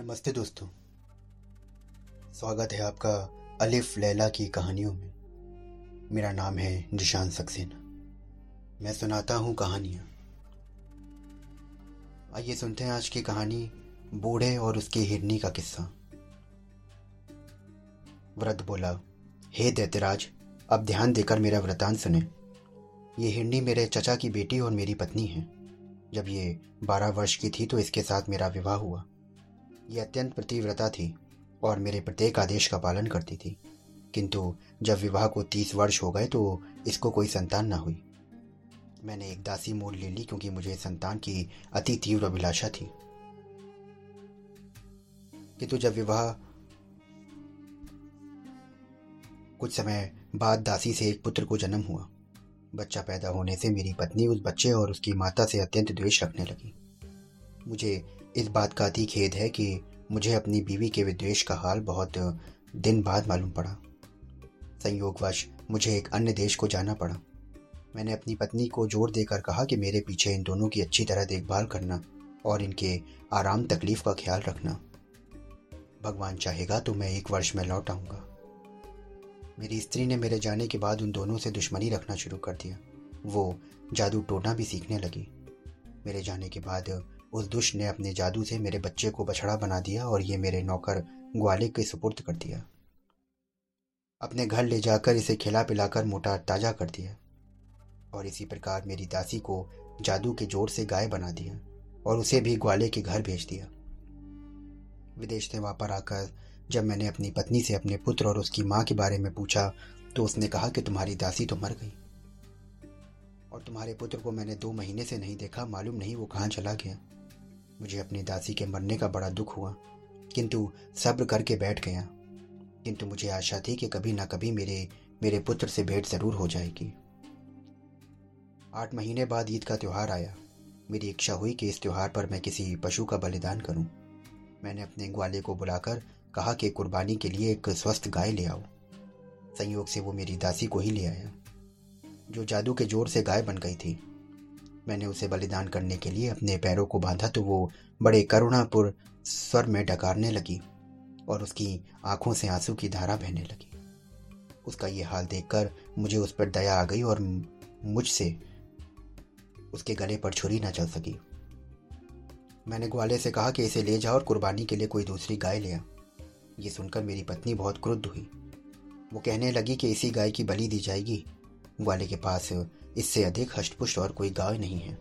नमस्ते दोस्तों, स्वागत है आपका अलिफ लैला की कहानियों में। मेरा नाम है निशान सक्सेना। मैं सुनाता हूँ कहानियाँ। आइए सुनते हैं आज की कहानी, बूढ़े और उसके हिरनी का किस्सा। व्रत बोला, हे दैत्यराज, अब ध्यान देकर मेरा वृतांत सुने। ये हिरनी मेरे चचा की बेटी और मेरी पत्नी है। जब ये 12 वर्ष की थी तो इसके साथ मेरा विवाह हुआ। यह अत्यंत प्रतिव्रता थी और मेरे प्रत्येक आदेश का पालन करती थी, किंतु जब विवाह को 30 वर्ष हो गए तो इसको कोई संतान ना हुई। मैंने एक दासी मोल ले ली क्योंकि मुझे संतान की अति तीव्र अभिलाषा थी, किंतु जब विवाह कुछ समय बाद दासी से एक पुत्र को जन्म हुआ। बच्चा पैदा होने से मेरी पत्नी उस बच्चे और उसकी माता से अत्यंत द्वेष रखने लगी। मुझे इस बात का अति खेद है कि मुझे अपनी बीवी के विद्वेष का हाल बहुत दिन बाद मालूम पड़ा। संयोगवश मुझे एक अन्य देश को जाना पड़ा। मैंने अपनी पत्नी को जोर देकर कहा कि मेरे पीछे इन दोनों की अच्छी तरह देखभाल करना और इनके आराम तकलीफ का ख्याल रखना। भगवान चाहेगा तो मैं 1 वर्ष में लौट आऊँगा। मेरी स्त्री ने मेरे जाने के बाद उन दोनों से दुश्मनी रखना शुरू कर दिया। वो जादू टोना भी सीखने लगी। मेरे जाने के बाद उस दुष्ट ने अपने जादू से मेरे बच्चे को बछड़ा बना दिया और ये मेरे नौकर ग्वाले के सुपुर्द कर दिया। अपने घर ले जाकर इसे खिला पिलाकर मोटा ताजा कर दिया और इसी प्रकार मेरी दासी को जादू के जोर से गाय बना दिया और उसे भी ग्वाले के घर भेज दिया। विदेश से वापस आकर जब मैंने अपनी पत्नी से अपने पुत्र और उसकी माँ के बारे में पूछा तो उसने कहा कि तुम्हारी दासी तो मर गई और तुम्हारे पुत्र को मैंने 2 महीने से नहीं देखा, मालूम नहीं वो कहाँ चला गया। मुझे अपनी दासी के मरने का बड़ा दुख हुआ, किंतु सब्र करके बैठ गया। किंतु मुझे आशा थी कि कभी ना कभी मेरे पुत्र से भेंट ज़रूर हो जाएगी। 8 महीने बाद ईद का त्यौहार आया। मेरी इच्छा हुई कि इस त्यौहार पर मैं किसी पशु का बलिदान करूं। मैंने अपने ग्वाले को बुलाकर कहा कि कुर्बानी के लिए एक स्वस्थ गाय ले आओ। संयोग से वो मेरी दासी को ही ले आया, जो जादू के जोर से गाय बन गई थी। मैंने उसे बलिदान करने के लिए अपने पैरों को बांधा तो वो बड़े करुणापूर्ण स्वर में डकारने लगी और उसकी आंखों से आंसू की धारा बहने लगी। उसका ये हाल देखकर मुझे उस पर दया आ गई और मुझसे उसके गले पर छुरी न चल सकी। मैंने ग्वाले से कहा कि इसे ले जाओ और कुर्बानी के लिए कोई दूसरी गाय ले आ। ये सुनकर मेरी पत्नी बहुत क्रुद्ध हुई। वो कहने लगी कि इसी गाय की बलि दी जाएगी। ग्वाले के पास इससे अधिक हष्टपुष्ट और कोई गाय नहीं है।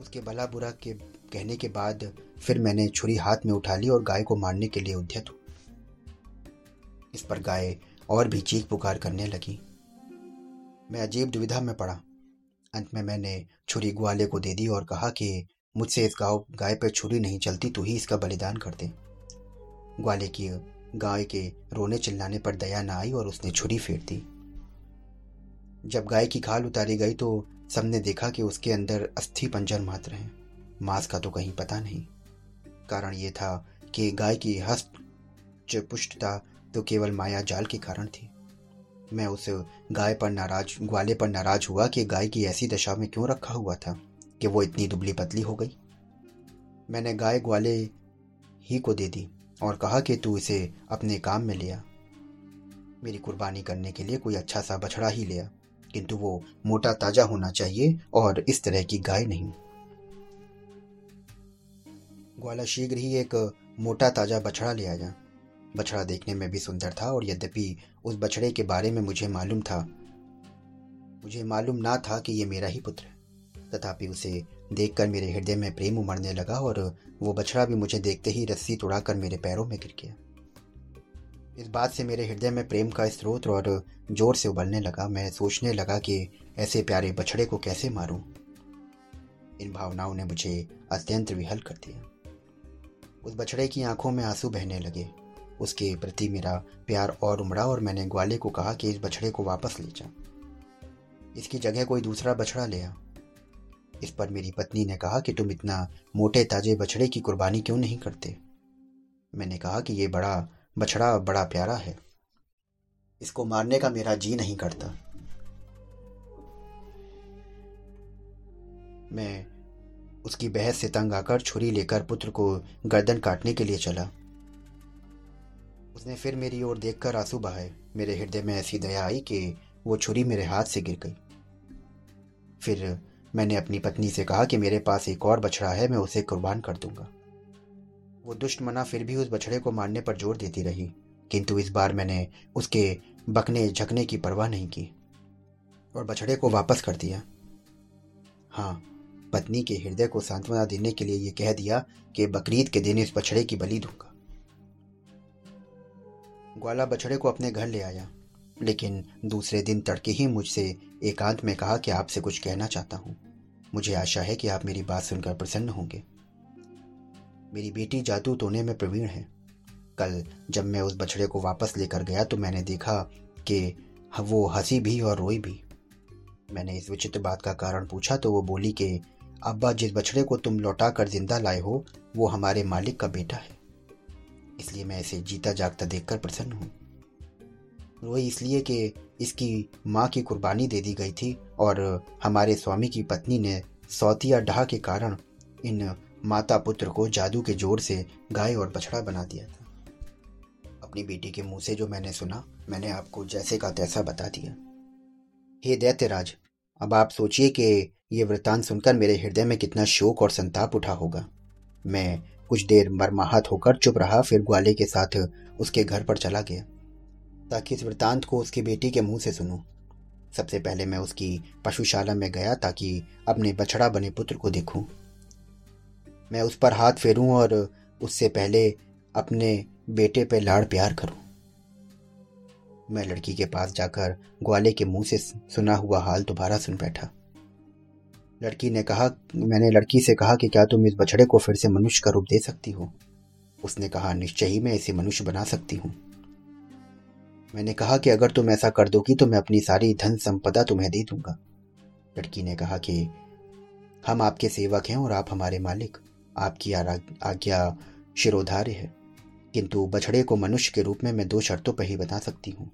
उसके भला बुरा के कहने के बाद फिर मैंने छुरी हाथ में उठा ली और गाय को मारने के लिए उद्यत हुई। इस पर गाय और भी चीख पुकार करने लगी। मैं अजीब दुविधा में पड़ा। अंत में मैंने छुरी ग्वाले को दे दी और कहा कि मुझसे इस गाय पर छुरी नहीं चलती, तो ही इसका बलिदान कर दे। ग्वाले की गाय के रोने चिल्लाने पर दया न आई और उसने छुरी फेर दी। जब गाय की खाल उतारी गई तो सबने देखा कि उसके अंदर अस्थि पंजर मात्र हैं, मांस का तो कहीं पता नहीं। कारण यह था कि गाय की हष्टपुष्टता तो केवल माया जाल के कारण थी। मैं उस ग्वाले पर नाराज हुआ कि गाय की ऐसी दशा में क्यों रखा हुआ था कि वो इतनी दुबली पतली हो गई। मैंने गाय ग्वाले ही को दे दी और कहा कि तू इसे अपने काम में लिया। मेरी कुर्बानी करने के लिए कोई अच्छा सा बछड़ा ही लिया, किंतु वो मोटा ताजा होना चाहिए और इस तरह की गाय नहीं। ग्वाला शीघ्र ही एक मोटा ताजा बछड़ा ले आया। बछड़ा देखने में भी सुंदर था और यद्यपि उस बछड़े के बारे में मुझे मालूम ना था कि ये मेरा ही पुत्र है, तथापि उसे देखकर मेरे हृदय में प्रेम उमड़ने लगा और वो बछड़ा भी मुझे देखते ही रस्सी तोड़ाकर मेरे पैरों में गिर गया। इस बात से मेरे हृदय में प्रेम का स्रोत और जोर से उबलने लगा। मैं सोचने लगा कि ऐसे प्यारे बछड़े को कैसे मारूं। इन भावनाओं ने मुझे अत्यंत विह्वल कर दिया। उस बछड़े की आंखों में आंसू बहने लगे। उसके प्रति मेरा प्यार और उमड़ा और मैंने ग्वाले को कहा कि इस बछड़े को वापस ले जा, इसकी जगह कोई दूसरा बछड़ा ले आ। इस पर मेरी पत्नी ने कहा कि तुम इतना मोटे ताजे बछड़े की कुर्बानी क्यों नहीं करते। मैंने कहा कि ये बछड़ा बड़ा प्यारा है, इसको मारने का मेरा जी नहीं करता। मैं उसकी बहस से तंग आकर छुरी लेकर पुत्र को गर्दन काटने के लिए चला। उसने फिर मेरी ओर देखकर आंसू बहाए। मेरे हृदय में ऐसी दया आई कि वो छुरी मेरे हाथ से गिर गई। फिर मैंने अपनी पत्नी से कहा कि मेरे पास एक और बछड़ा है, मैं उसे कुर्बान कर दूंगा। वो दुष्ट मना फिर भी उस बछड़े को मारने पर जोर देती रही, किंतु इस बार मैंने उसके बकने झकने की परवाह नहीं की और बछड़े को वापस कर दिया। हाँ, पत्नी के हृदय को सांत्वना देने के लिए ये कह दिया कि बकरीद के दिन इस बछड़े की बलि दूंगा। ग्वाला बछड़े को अपने घर ले आया, लेकिन दूसरे दिन तड़के ही मुझसे एकांत में कहा कि आपसे कुछ कहना चाहता हूँ। मुझे आशा है कि आप मेरी बात सुनकर प्रसन्न होंगे। मेरी बेटी जादू टोने में प्रवीण है। कल जब मैं उस बछड़े को वापस लेकर गया तो मैंने देखा कि वो हंसी भी और रोई भी। मैंने इस विचित्र बात का कारण पूछा तो वो बोली कि अब्बा, जिस बछड़े को तुम लौटा कर जिंदा लाए हो वो हमारे मालिक का बेटा है, इसलिए मैं इसे जीता जागता देखकर प्रसन्न हूँ। रोई इसलिए कि इसकी माँ की कुर्बानी दे दी गई थी और हमारे स्वामी की पत्नी ने सौतिया ढाह के कारण इन माता पुत्र को जादू के जोर से गाय और बछड़ा बना दिया था। अपनी बेटी के मुंह से जो मैंने सुना मैंने आपको जैसे का तैसा बता दिया। हे दैत्यराज, अब आप सोचिए कि ये वृतांत सुनकर मेरे हृदय में कितना शोक और संताप उठा होगा। मैं कुछ देर मर्माहत होकर चुप रहा, फिर ग्वाले के साथ उसके घर पर चला गया ताकि इस वृतांत को उसकी बेटी के मुंह से सुनूं। सबसे पहले मैं उसकी पशुशाला में गया ताकि अपने बछड़ा बने पुत्र को देखूं। मैं उस पर हाथ फेरूं और उससे पहले अपने बेटे पे लाड़ प्यार करूं। मैं लड़की के पास जाकर ग्वाले के मुंह से सुना हुआ हाल दोबारा सुन बैठा। मैंने लड़की से कहा कि क्या तुम इस बछड़े को फिर से मनुष्य का रूप दे सकती हो? उसने कहा, निश्चय ही मैं इसे मनुष्य बना सकती हूँ। मैंने कहा कि अगर तुम ऐसा कर दोगी तो मैं अपनी सारी धन संपदा तुम्हें दे दूंगा। लड़की ने कहा कि हम आपके सेवक हैं और आप हमारे मालिक, आपकी आज्ञा शिरोधार्य है, किंतु बछड़े को मनुष्य के रूप में मैं 2 शर्तों पर ही बना सकती हूँ।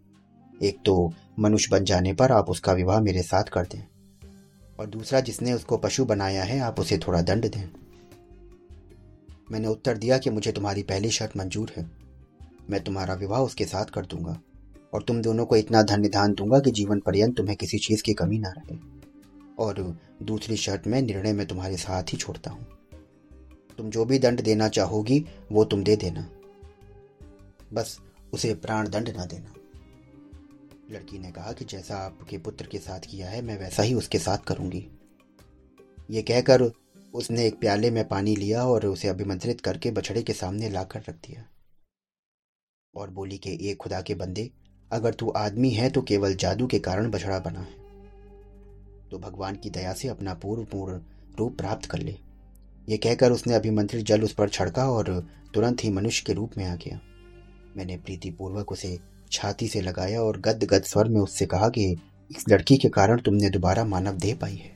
एक तो मनुष्य बन जाने पर आप उसका विवाह मेरे साथ कर दें, और दूसरा, जिसने उसको पशु बनाया है आप उसे थोड़ा दंड दें। मैंने उत्तर दिया कि मुझे तुम्हारी पहली शर्त मंजूर है, मैं तुम्हारा विवाह उसके साथ कर दूंगा और तुम दोनों को इतना धन निधान दूंगा कि जीवन पर्यंत तुम्हें किसी चीज़ की कमी ना रहे, और दूसरी शर्त में निर्णय में तुम्हारे साथ ही छोड़ता हूँ। तुम जो भी दंड देना चाहोगी वो तुम दे देना, बस उसे प्राण दंड ना देना। लड़की ने कहा कि जैसा आपके पुत्र के साथ किया है मैं वैसा ही उसके साथ करूँगी। ये कहकर उसने एक प्याले में पानी लिया और उसे अभिमंत्रित करके बछड़े के सामने ला कर रख दिया और बोली कि ए खुदा के बंदे, अगर तू आदमी है तो केवल जादू के कारण बछड़ा बना है, तो भगवान की दया से अपना पूर्ण रूप प्राप्त कर ले। यह कहकर उसने अभिमंत्रित जल उस पर छिड़का और तुरंत ही मनुष्य के रूप में आ गया। मैंने प्रीतिपूर्वक उसे छाती से लगाया और गदगद स्वर में उससे कहा कि इस लड़की के कारण तुमने दोबारा मानव देह पाई है,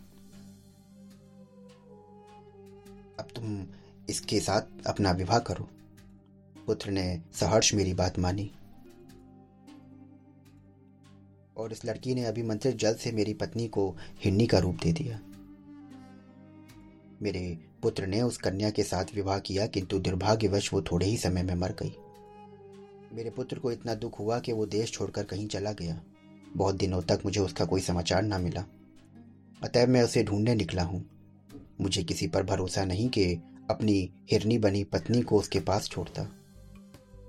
अब तुम इसके साथ अपना विवाह करो। पुत्र ने सहर्ष मेरी बात मानी और इस लड़की ने अभिमंत्रित जल से मेरी पत्नी को हिरनी का रूप दे दिया। मेरे पुत्र ने उस कन्या के साथ विवाह किया, किंतु दुर्भाग्यवश वो थोड़े ही समय में मर गई। मेरे पुत्र को इतना दुख हुआ कि वो देश छोड़कर कहीं चला गया। बहुत दिनों तक मुझे उसका कोई समाचार ना मिला, अतएव मैं उसे ढूंढने निकला हूँ। मुझे किसी पर भरोसा नहीं कि अपनी हिरनी बनी पत्नी को उसके पास छोड़ता,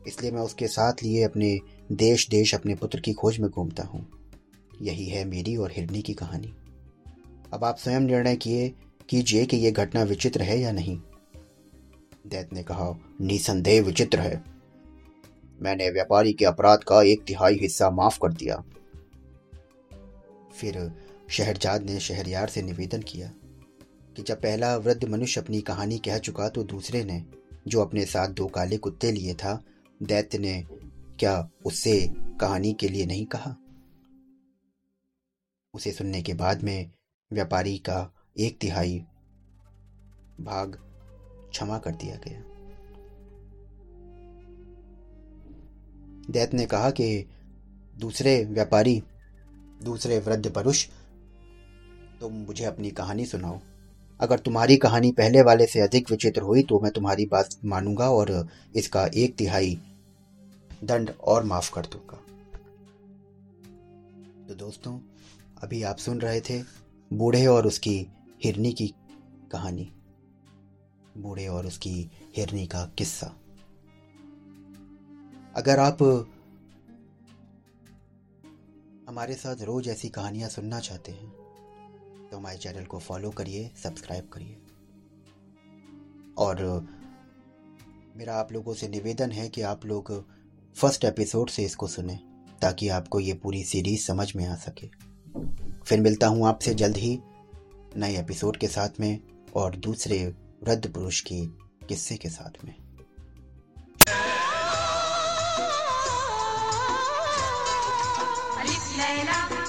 इसलिए मैं उसके साथ लिए अपने देश अपने पुत्र की खोज में घूमता हूँ। यही है मेरी और हिरनी की कहानी। अब आप स्वयं निर्णय कीजिए कि यह घटना विचित्र है या नहीं। दैत्य ने कहा, निसंदेह विचित्र है। मैंने व्यापारी के अपराध का 1/3 हिस्सा माफ कर दिया। फिर शहरजाद ने शहरयार से निवेदन किया कि जब पहला वृद्ध मनुष्य अपनी कहानी कह चुका तो दूसरे ने, जो अपने साथ 2 काले कुत्ते लिए था, दैत्य ने क्या उससे कहानी के लिए नहीं कहा? उसे सुनने के बाद में व्यापारी का 1/3 भाग क्षमा कर दिया गया। दैत्य ने कहा कि दूसरे वृद्ध पुरुष, तुम मुझे अपनी कहानी सुनाओ। अगर तुम्हारी कहानी पहले वाले से अधिक विचित्र हुई तो मैं तुम्हारी बात मानूंगा और इसका 1/3 दंड और माफ़ कर दूंगा। तो दोस्तों, अभी आप सुन रहे थे बूढ़े और उसकी हिरनी की कहानी, बूढ़े और उसकी हिरनी का किस्सा। अगर आप हमारे साथ रोज़ ऐसी कहानियाँ सुनना चाहते हैं तो हमारे चैनल को फॉलो करिए, सब्सक्राइब करिए। और मेरा आप लोगों से निवेदन है कि आप लोग फर्स्ट एपिसोड से इसको सुने ताकि आपको ये पूरी सीरीज़ समझ में आ सके। फिर मिलता हूँ आपसे जल्द ही नए एपिसोड के साथ में और दूसरे वृद्ध पुरुष के किस्से के साथ में।